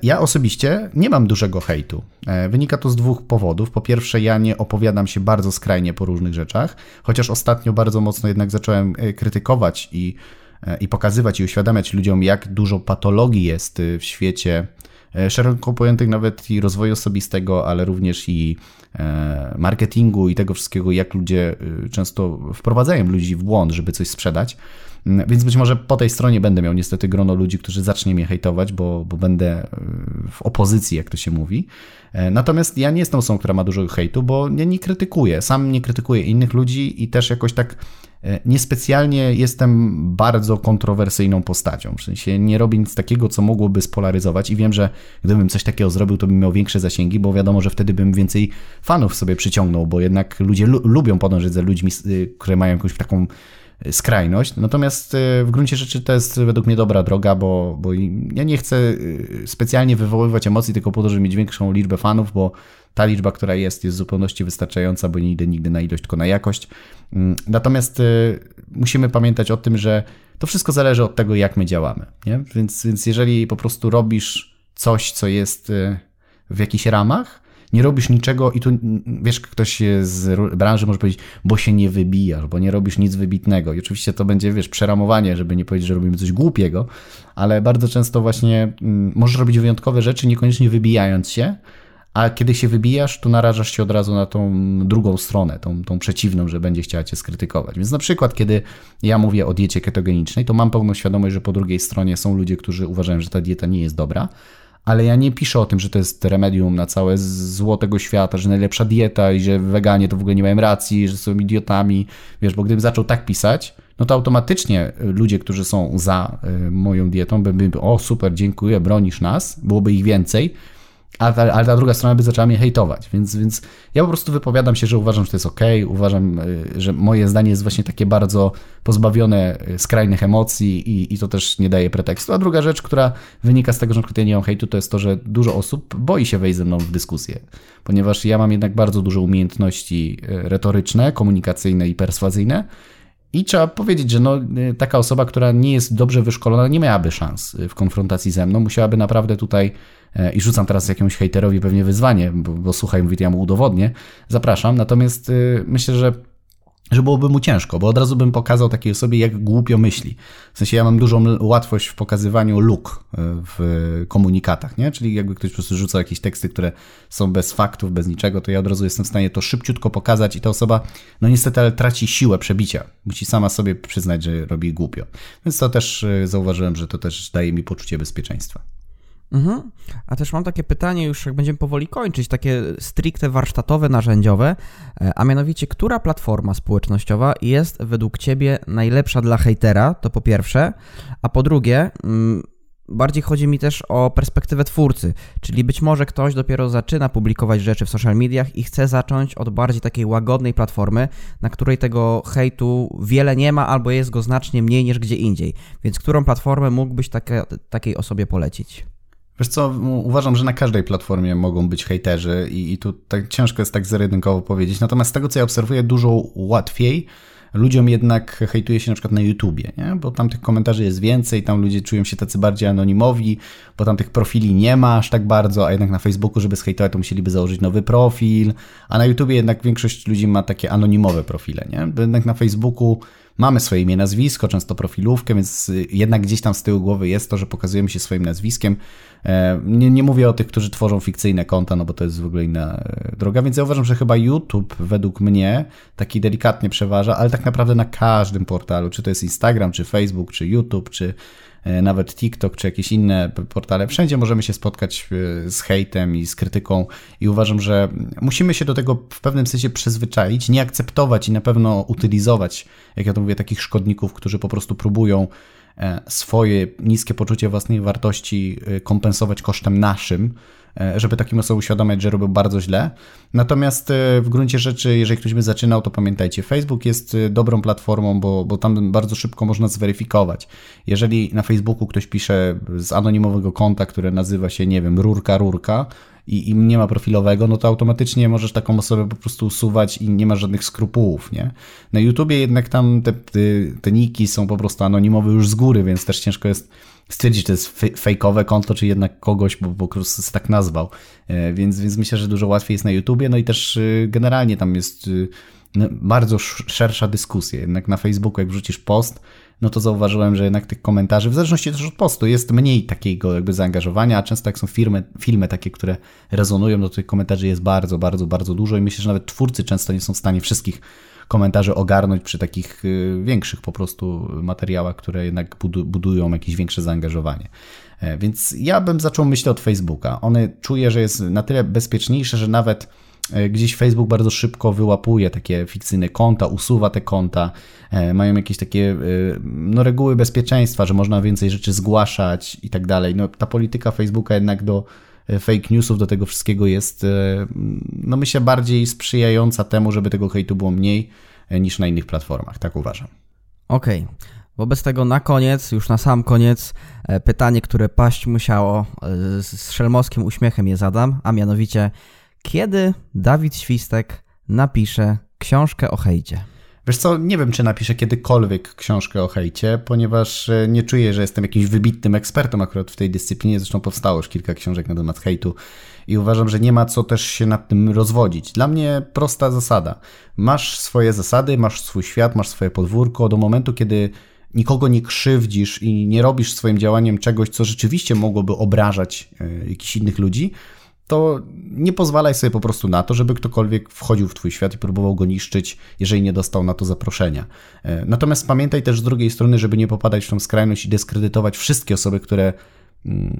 Ja osobiście nie mam dużego hejtu. Wynika to z dwóch powodów. Po pierwsze, ja nie opowiadam się bardzo skrajnie po różnych rzeczach, chociaż ostatnio bardzo mocno jednak zacząłem krytykować i i pokazywać i uświadamiać ludziom, jak dużo patologii jest w świecie szeroko pojętych nawet i rozwoju osobistego, ale również i marketingu i tego wszystkiego, jak ludzie często wprowadzają ludzi w błąd, żeby coś sprzedać. Więc być może po tej stronie będę miał niestety grono ludzi, którzy zacznie mnie hejtować, bo będę w opozycji, jak to się mówi. Natomiast ja nie jestem osobą, która ma dużo hejtu, bo ja nie krytykuję. Sam nie krytykuję innych ludzi i też jakoś tak niespecjalnie jestem bardzo kontrowersyjną postacią. W sensie nie robię nic takiego, co mogłoby spolaryzować i wiem, że gdybym coś takiego zrobił, to bym miał większe zasięgi, bo wiadomo, że wtedy bym więcej fanów sobie przyciągnął, bo jednak ludzie lubią podążać za ludźmi, które mają jakąś taką skrajność. Natomiast w gruncie rzeczy to jest według mnie dobra droga, bo ja nie chcę specjalnie wywoływać emocji tylko po to, żeby mieć większą liczbę fanów, bo ta liczba, która jest w zupełności wystarczająca, bo nie idę nigdy na ilość, tylko na jakość. Natomiast musimy pamiętać o tym, że to wszystko zależy od tego, jak my działamy, nie? Więc jeżeli po prostu robisz coś, co jest w jakichś ramach, nie robisz niczego i tu, wiesz, ktoś z branży może powiedzieć, bo się nie wybijasz, bo nie robisz nic wybitnego. I oczywiście to będzie, wiesz, przeramowanie, żeby nie powiedzieć, że robimy coś głupiego, ale bardzo często właśnie możesz robić wyjątkowe rzeczy, niekoniecznie wybijając się, a kiedy się wybijasz, to narażasz się od razu na tą drugą stronę, tą przeciwną, że będzie chciała cię skrytykować. Więc na przykład, kiedy ja mówię o diecie ketogenicznej, to mam pełną świadomość, że po drugiej stronie są ludzie, którzy uważają, że ta dieta nie jest dobra, ale ja nie piszę o tym, że to jest remedium na całe zło tego świata, że najlepsza dieta i że weganie to w ogóle nie mają racji, że są idiotami, wiesz, bo gdybym zaczął tak pisać, no to automatycznie ludzie, którzy są za moją dietą, by o super, dziękuję, bronisz nas, byłoby ich więcej, ale ta druga strona by zaczęła mnie hejtować, więc ja po prostu wypowiadam się, że uważam, że to jest okej, uważam, że moje zdanie jest właśnie takie bardzo pozbawione skrajnych emocji i to też nie daje pretekstu. A druga rzecz, która wynika z tego, że ja nie mam hejtu, to jest to, że dużo osób boi się wejść ze mną w dyskusję, ponieważ ja mam jednak bardzo dużo umiejętności retoryczne, komunikacyjne i perswazyjne. I trzeba powiedzieć, że no, taka osoba, która nie jest dobrze wyszkolona, nie miałaby szans w konfrontacji ze mną. Musiałaby naprawdę tutaj, i rzucam teraz jakiemuś hejterowi pewnie wyzwanie, bo słuchaj, mówię, ja mu udowodnię, zapraszam. Natomiast myślę, że byłoby mu ciężko, bo od razu bym pokazał takiej osobie, jak głupio myśli. W sensie ja mam dużą łatwość w pokazywaniu luk w komunikatach, nie? Czyli jakby ktoś po prostu rzucał jakieś teksty, które są bez faktów, bez niczego, to ja od razu jestem w stanie to szybciutko pokazać i ta osoba, no niestety, ale traci siłę przebicia. Musi sama sobie przyznać, że robi głupio. Więc to też zauważyłem, że to też daje mi poczucie bezpieczeństwa. Mhm. A też mam takie pytanie, już jak będziemy powoli kończyć, takie stricte warsztatowe, narzędziowe, a mianowicie, która platforma społecznościowa jest według Ciebie najlepsza dla hejtera, to po pierwsze, a po drugie, bardziej chodzi mi też o perspektywę twórcy, czyli być może ktoś dopiero zaczyna publikować rzeczy w social mediach i chce zacząć od bardziej takiej łagodnej platformy, na której tego hejtu wiele nie ma albo jest go znacznie mniej niż gdzie indziej, więc którą platformę mógłbyś takiej osobie polecić? Wiesz co, uważam, że na każdej platformie mogą być hejterzy i tu tak ciężko jest tak zero-jedynkowo powiedzieć. Natomiast z tego, co ja obserwuję, dużo łatwiej ludziom jednak hejtuje się na przykład na YouTubie, nie? Bo tam tych komentarzy jest więcej, tam ludzie czują się tacy bardziej anonimowi, bo tam tych profili nie ma aż tak bardzo, a jednak na Facebooku, żeby zhejtować, to musieliby założyć nowy profil, a na YouTubie jednak większość ludzi ma takie anonimowe profile, nie? Bo jednak na Facebooku mamy swoje imię, nazwisko, często profilówkę, więc jednak gdzieś tam z tyłu głowy jest to, że pokazujemy się swoim nazwiskiem. Nie mówię o tych, którzy tworzą fikcyjne konta, no bo to jest w ogóle inna droga, więc ja uważam, że chyba YouTube według mnie taki delikatnie przeważa, ale tak naprawdę na każdym portalu, czy to jest Instagram, czy Facebook, czy YouTube, czy nawet TikTok, czy jakieś inne portale, wszędzie możemy się spotkać z hejtem i z krytyką i uważam, że musimy się do tego w pewnym sensie przyzwyczaić, nie akceptować i na pewno utylizować, jak ja to mówię, takich szkodników, którzy po prostu próbują swoje niskie poczucie własnej wartości kompensować kosztem naszym, żeby takim osobom uświadamiać, że robią bardzo źle. Natomiast w gruncie rzeczy, jeżeli ktoś by zaczynał, to pamiętajcie, Facebook jest dobrą platformą, bo tam bardzo szybko można zweryfikować. Jeżeli na Facebooku ktoś pisze z anonimowego konta, które nazywa się, nie wiem, rurka, i nie ma profilowego, no to automatycznie możesz taką osobę po prostu usuwać i nie masz żadnych skrupułów, nie? Na YouTubie jednak tam te niki są po prostu anonimowe już z góry, więc też ciężko jest stwierdzić, czy to jest fejkowe konto, czy jednak kogoś po prostu tak nazwał. Więc myślę, że dużo łatwiej jest na YouTubie, no i też generalnie tam jest bardzo szersza dyskusja. Jednak na Facebooku, jak wrzucisz post, no to zauważyłem, że jednak tych komentarzy, w zależności też od postu, jest mniej takiego jakby zaangażowania, a często jak są filmy takie, które rezonują, no to tych komentarzy jest bardzo, bardzo, bardzo dużo i myślę, że nawet twórcy często nie są w stanie wszystkich komentarzy ogarnąć przy takich większych po prostu materiałach, które jednak budują jakieś większe zaangażowanie. Więc ja bym zaczął myśleć od Facebooka. One czuję, że jest na tyle bezpieczniejsze, że nawet gdzieś Facebook bardzo szybko wyłapuje takie fikcyjne konta, usuwa te konta, mają jakieś takie no, reguły bezpieczeństwa, że można więcej rzeczy zgłaszać i tak dalej. No, ta polityka Facebooka jednak do fake newsów, do tego wszystkiego jest, no myślę, bardziej sprzyjająca temu, żeby tego hejtu było mniej niż na innych platformach. Tak uważam. Okej. Wobec tego na koniec, już na sam koniec, pytanie, które paść musiało, z szelmowskim uśmiechem je zadam, a mianowicie, kiedy Dawid Świstek napisze książkę o hejcie? Wiesz co, nie wiem, czy napiszę kiedykolwiek książkę o hejcie, ponieważ nie czuję, że jestem jakimś wybitnym ekspertem akurat w tej dyscyplinie. Zresztą powstało już kilka książek na temat hejtu i uważam, że nie ma co też się nad tym rozwodzić. Dla mnie prosta zasada. Masz swoje zasady, masz swój świat, masz swoje podwórko. Do momentu, kiedy nikogo nie krzywdzisz i nie robisz swoim działaniem czegoś, co rzeczywiście mogłoby obrażać jakichś innych ludzi, to nie pozwalaj sobie po prostu na to, żeby ktokolwiek wchodził w twój świat i próbował go niszczyć, jeżeli nie dostał na to zaproszenia. Natomiast pamiętaj też z drugiej strony, żeby nie popadać w tą skrajność i dyskredytować wszystkie osoby, które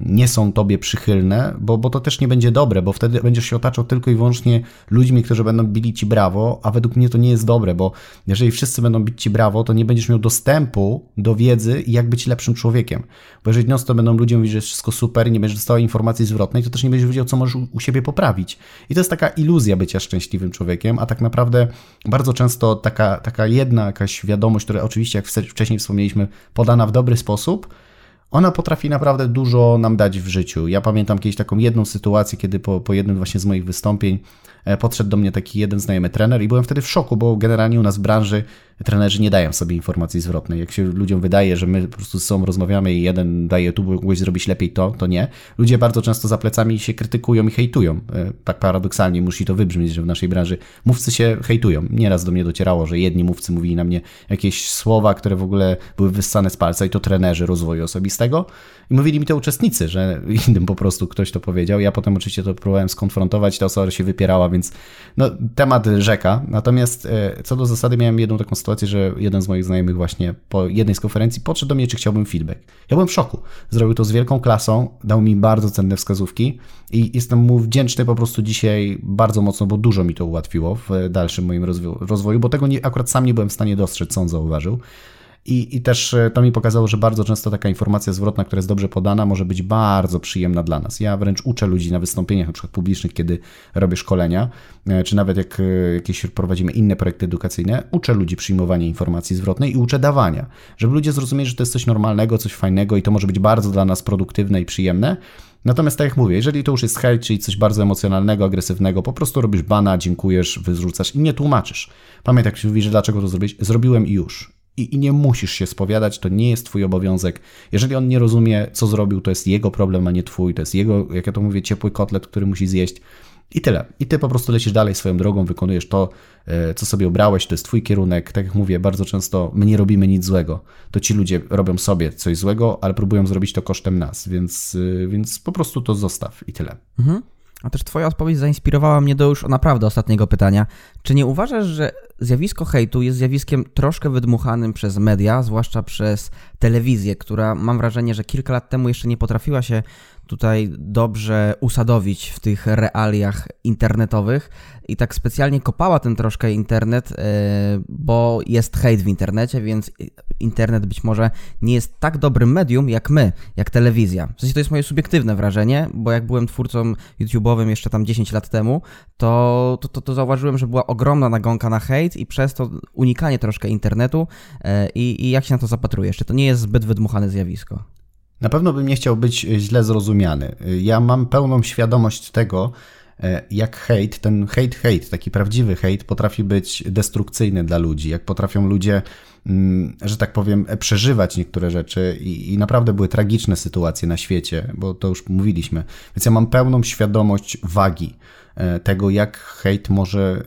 nie są tobie przychylne, bo to też nie będzie dobre, bo wtedy będziesz się otaczał tylko i wyłącznie ludźmi, którzy będą bili ci brawo, a według mnie to nie jest dobre, bo jeżeli wszyscy będą bić ci brawo, to nie będziesz miał dostępu do wiedzy i jak być lepszym człowiekiem. Bo jeżeli non stop będą ludzie mówić, że jest wszystko super, nie będziesz dostał informacji zwrotnej, to też nie będziesz wiedział, co możesz u siebie poprawić. I to jest taka iluzja bycia szczęśliwym człowiekiem, a tak naprawdę bardzo często taka jedna jakaś wiadomość, która oczywiście, jak wcześniej wspomnieliśmy, podana w dobry sposób, ona potrafi naprawdę dużo nam dać w życiu. Ja pamiętam kiedyś taką jedną sytuację, kiedy po jednym właśnie z moich wystąpień podszedł do mnie taki jeden znajomy trener i byłem wtedy w szoku, bo generalnie u nas w branży trenerzy nie dają sobie informacji zwrotnej. Jak się ludziom wydaje, że my po prostu ze sobą rozmawiamy i jeden daje tu, bo kogoś zrobić lepiej to nie. Ludzie bardzo często za plecami się krytykują i hejtują. Tak paradoksalnie musi to wybrzmieć, że w naszej branży mówcy się hejtują. Nieraz do mnie docierało, że jedni mówcy mówili na mnie jakieś słowa, które w ogóle były wyssane z palca i to trenerzy rozwoju osobistego. I mówili mi to uczestnicy, że innym po prostu ktoś to powiedział. Ja potem oczywiście to próbowałem skonfrontować, ta osoba się wypierała, więc no, temat rzeka. Natomiast co do zasady miałem jedną taką sytuację, że jeden z moich znajomych właśnie po jednej z konferencji podszedł do mnie, czy chciałbym feedback. Ja byłem w szoku. Zrobił to z wielką klasą, dał mi bardzo cenne wskazówki i jestem mu wdzięczny po prostu dzisiaj bardzo mocno, bo dużo mi to ułatwiło w dalszym moim rozwoju, bo tego akurat sam nie byłem w stanie dostrzec, co on zauważył. I też to mi pokazało, że bardzo często taka informacja zwrotna, która jest dobrze podana, może być bardzo przyjemna dla nas. Ja wręcz uczę ludzi na wystąpieniach, na przykład publicznych, kiedy robię szkolenia, czy nawet jak jakieś prowadzimy inne projekty edukacyjne, uczę ludzi przyjmowania informacji zwrotnej i uczę dawania, żeby ludzie zrozumieli, że to jest coś normalnego, coś fajnego i to może być bardzo dla nas produktywne i przyjemne. Natomiast tak jak mówię, jeżeli to już jest hejt, czyli coś bardzo emocjonalnego, agresywnego, po prostu robisz bana, dziękujesz, wyrzucasz i nie tłumaczysz. Pamiętaj, jak się mówi, że dlaczego to zrobiłeś? Zrobiłem i już. I nie musisz się spowiadać, to nie jest twój obowiązek. Jeżeli on nie rozumie, co zrobił, to jest jego problem, a nie twój. To jest jego, jak ja to mówię, ciepły kotlet, który musi zjeść. I tyle. I ty po prostu lecisz dalej swoją drogą, wykonujesz to, co sobie obrałeś, to jest twój kierunek. Tak jak mówię, bardzo często my nie robimy nic złego. To ci ludzie robią sobie coś złego, ale próbują zrobić to kosztem nas. Więc po prostu to zostaw i tyle. Mhm. A też twoja odpowiedź zainspirowała mnie do już naprawdę ostatniego pytania. Czy nie uważasz, że zjawisko hejtu jest zjawiskiem troszkę wydmuchanym przez media, zwłaszcza przez telewizję, która mam wrażenie, że kilka lat temu jeszcze nie potrafiła się tutaj dobrze usadowić w tych realiach internetowych i tak specjalnie kopała ten troszkę internet, bo jest hejt w internecie, więc internet być może nie jest tak dobrym medium jak my, jak telewizja. W sensie to jest moje subiektywne wrażenie, bo jak byłem twórcą YouTube'owym jeszcze tam 10 lat temu, to zauważyłem, że była ogromna nagonka na hejt i przez to unikanie troszkę internetu i jak się na to zapatrujesz? Czy to nie jest zbyt wydmuchane zjawisko? Na pewno bym nie chciał być źle zrozumiany. Ja mam pełną świadomość tego, jak hejt, ten hejt, taki prawdziwy hejt potrafi być destrukcyjny dla ludzi, jak potrafią ludzie że tak powiem, przeżywać niektóre rzeczy i naprawdę były tragiczne sytuacje na świecie, bo to już mówiliśmy. Więc ja mam pełną świadomość wagi tego, jak hejt może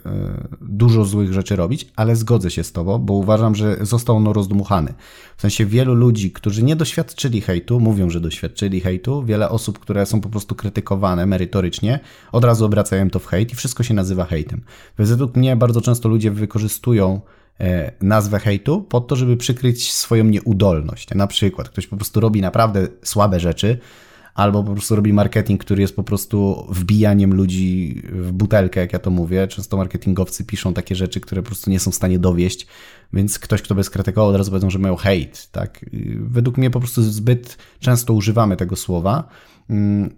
dużo złych rzeczy robić, ale zgodzę się z tobą, bo uważam, że został on rozdmuchany. W sensie wielu ludzi, którzy nie doświadczyli hejtu, mówią, że doświadczyli hejtu, wiele osób, które są po prostu krytykowane merytorycznie, od razu obracają to w hejt i wszystko się nazywa hejtem. Więc według mnie bardzo często ludzie wykorzystują nazwę hejtu po to, żeby przykryć swoją nieudolność. Na przykład ktoś po prostu robi naprawdę słabe rzeczy, albo po prostu robi marketing, który jest po prostu wbijaniem ludzi w butelkę, jak ja to mówię. Często marketingowcy piszą takie rzeczy, które po prostu nie są w stanie dowieść, więc ktoś, kto by skrytykował, od razu powiedzą, że mają hejt. Tak? Według mnie po prostu zbyt często używamy tego słowa,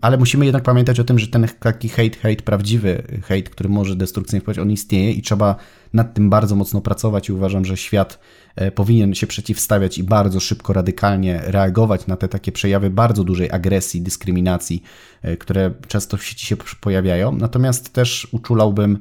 ale musimy jednak pamiętać o tym, że ten taki hejt, prawdziwy hejt, który może destrukcyjnie wpływać, on istnieje i trzeba nad tym bardzo mocno pracować i uważam, że świat powinien się przeciwstawiać i bardzo szybko, radykalnie reagować na te takie przejawy bardzo dużej agresji, dyskryminacji, które często w sieci się pojawiają. Natomiast też uczulałbym,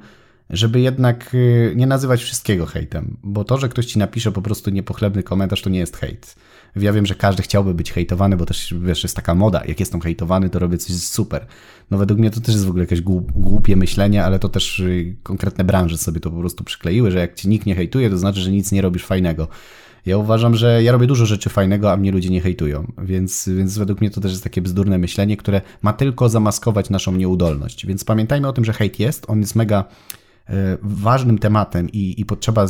żeby jednak nie nazywać wszystkiego hejtem, bo to, że ktoś ci napisze po prostu niepochlebny komentarz, to nie jest hejt. Ja wiem, że każdy chciałby być hejtowany, bo też wiesz, jest taka moda, jak jestem hejtowany, to robię coś super. No według mnie to też jest w ogóle jakieś głupie myślenie, ale to też konkretne branże sobie to po prostu przykleiły, że jak ci nikt nie hejtuje, to znaczy, że nic nie robisz fajnego. Ja uważam, że ja robię dużo rzeczy fajnego, a mnie ludzie nie hejtują, więc według mnie to też jest takie bzdurne myślenie, które ma tylko zamaskować naszą nieudolność. Więc pamiętajmy o tym, że hejt jest, on jest mega ważnym tematem i potrzeba,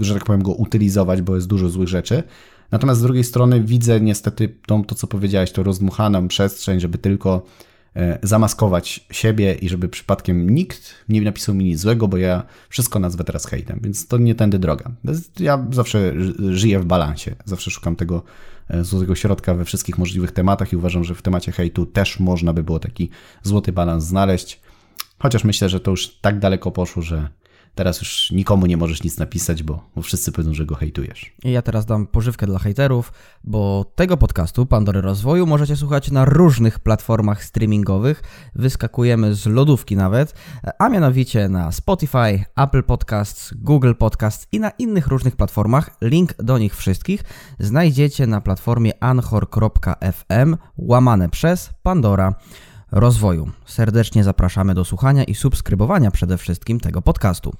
że tak powiem, go utylizować, bo jest dużo złych rzeczy. Natomiast z drugiej strony widzę niestety to, co powiedziałeś, to rozdmuchaną przestrzeń, żeby tylko zamaskować siebie i żeby przypadkiem nikt nie napisał mi nic złego, bo ja wszystko nazwę teraz hejtem, więc to nie tędy droga. Ja zawsze żyję w balansie, zawsze szukam tego złotego środka we wszystkich możliwych tematach i uważam, że w temacie hejtu też można by było taki złoty balans znaleźć. Chociaż myślę, że to już tak daleko poszło, że teraz już nikomu nie możesz nic napisać, bo wszyscy powiedzą, że go hejtujesz. I ja teraz dam pożywkę dla hejterów, bo tego podcastu Pandory Rozwoju możecie słuchać na różnych platformach streamingowych. Wyskakujemy z lodówki nawet, a mianowicie na Spotify, Apple Podcasts, Google Podcasts i na innych różnych platformach. Link do nich wszystkich znajdziecie na platformie anchor.fm / Pandora Rozwoju. Serdecznie zapraszamy do słuchania i subskrybowania przede wszystkim tego podcastu.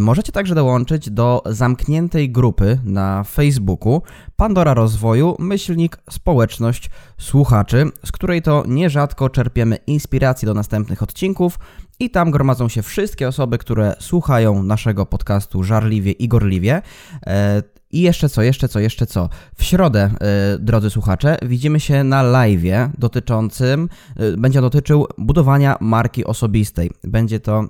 Możecie także dołączyć do zamkniętej grupy na Facebooku Pandora Rozwoju - społeczność słuchaczy, z której to nierzadko czerpiemy inspiracji do następnych odcinków i tam gromadzą się wszystkie osoby, które słuchają naszego podcastu żarliwie i gorliwie. I jeszcze co. W środę, drodzy słuchacze, widzimy się na live'ie będzie dotyczył budowania marki osobistej. Będzie to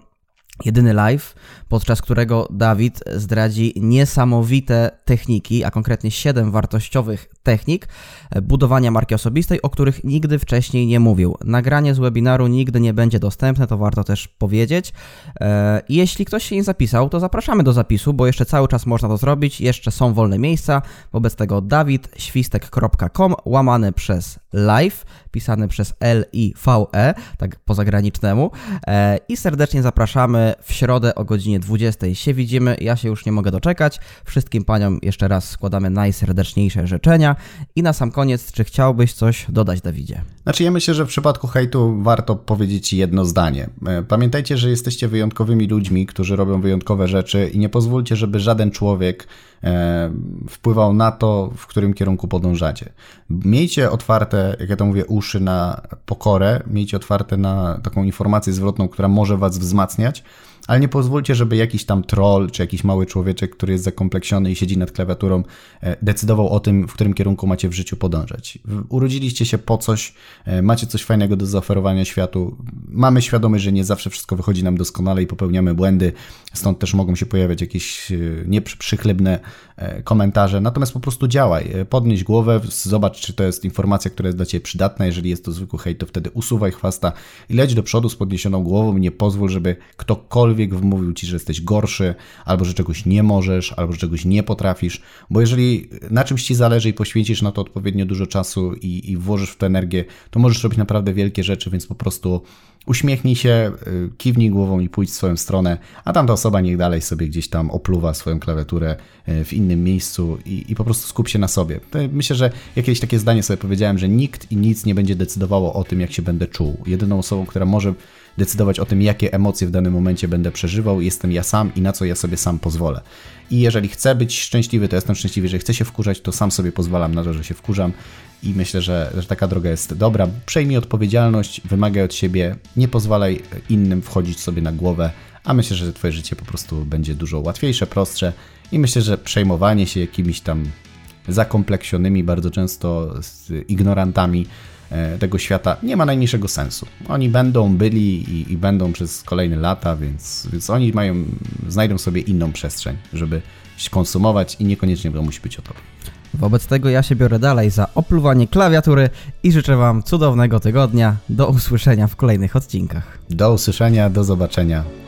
jedyny live, podczas którego Dawid zdradzi niesamowite techniki, a konkretnie 7 wartościowych technik budowania marki osobistej, o których nigdy wcześniej nie mówił. Nagranie z webinaru nigdy nie będzie dostępne, to warto też powiedzieć. Jeśli ktoś się nie zapisał, to zapraszamy do zapisu, bo jeszcze cały czas można to zrobić, jeszcze są wolne miejsca. Wobec tego dawidświstek.com / live, pisany przez LIVE, tak po zagranicznemu. I serdecznie zapraszamy w środę o godzinie 20:00 się widzimy. Ja się już nie mogę doczekać. Wszystkim paniom jeszcze raz składamy najserdeczniejsze życzenia. I na sam koniec, czy chciałbyś coś dodać, Dawidzie? Znaczy ja myślę, że w przypadku hejtu warto powiedzieć jedno zdanie. Pamiętajcie, że jesteście wyjątkowymi ludźmi, którzy robią wyjątkowe rzeczy i nie pozwólcie, żeby żaden człowiek wpływał na to, w którym kierunku podążacie. Miejcie otwarte, jak ja to mówię, uszy na pokorę, miejcie otwarte na taką informację zwrotną, która może was wzmacniać, ale nie pozwólcie, żeby jakiś tam troll czy jakiś mały człowieczek, który jest zakompleksiony i siedzi nad klawiaturą, decydował o tym, w którym kierunku macie w życiu podążać. Urodziliście się po coś, macie coś fajnego do zaoferowania światu. Mamy świadomość, że nie zawsze wszystko wychodzi nam doskonale i popełniamy błędy, stąd też mogą się pojawiać jakieś nieprzychlebne komentarze. Natomiast po prostu działaj, podnieś głowę, zobacz, czy to jest informacja, która jest dla ciebie przydatna. Jeżeli jest to zwykły hejt, to wtedy usuwaj chwasta i leć do przodu z podniesioną głową. Nie pozwól, żeby ktokolwiek ktokolwiek wmówił ci, że jesteś gorszy, albo że czegoś nie możesz, albo że czegoś nie potrafisz, bo jeżeli na czymś ci zależy i poświęcisz na to odpowiednio dużo czasu i włożysz w to energię, to możesz robić naprawdę wielkie rzeczy, więc po prostu uśmiechnij się, kiwnij głową i pójdź w swoją stronę, a tamta osoba niech dalej sobie gdzieś tam opluwa swoją klawiaturę w innym miejscu i po prostu skup się na sobie. Myślę, że jakieś takie zdanie sobie powiedziałem, że nikt i nic nie będzie decydowało o tym, jak się będę czuł. Jedyną osobą, która może decydować o tym, jakie emocje w danym momencie będę przeżywał, jestem ja sam i na co ja sobie sam pozwolę. I jeżeli chcę być szczęśliwy, to jestem szczęśliwy. Jeżeli chcę się wkurzać, to sam sobie pozwalam na to, że się wkurzam. I myślę, że taka droga jest dobra. Przejmij odpowiedzialność, wymagaj od siebie, nie pozwalaj innym wchodzić sobie na głowę, a myślę, że twoje życie po prostu będzie dużo łatwiejsze, prostsze i myślę, że przejmowanie się jakimiś tam zakompleksionymi, bardzo często ignorantami tego świata nie ma najmniejszego sensu. Oni będą byli i będą przez kolejne lata, więc oni znajdą sobie inną przestrzeń, żeby się konsumować i niekoniecznie to musi być o tobie. Wobec tego ja się biorę dalej za opluwanie klawiatury i życzę wam cudownego tygodnia. Do usłyszenia w kolejnych odcinkach. Do usłyszenia, do zobaczenia.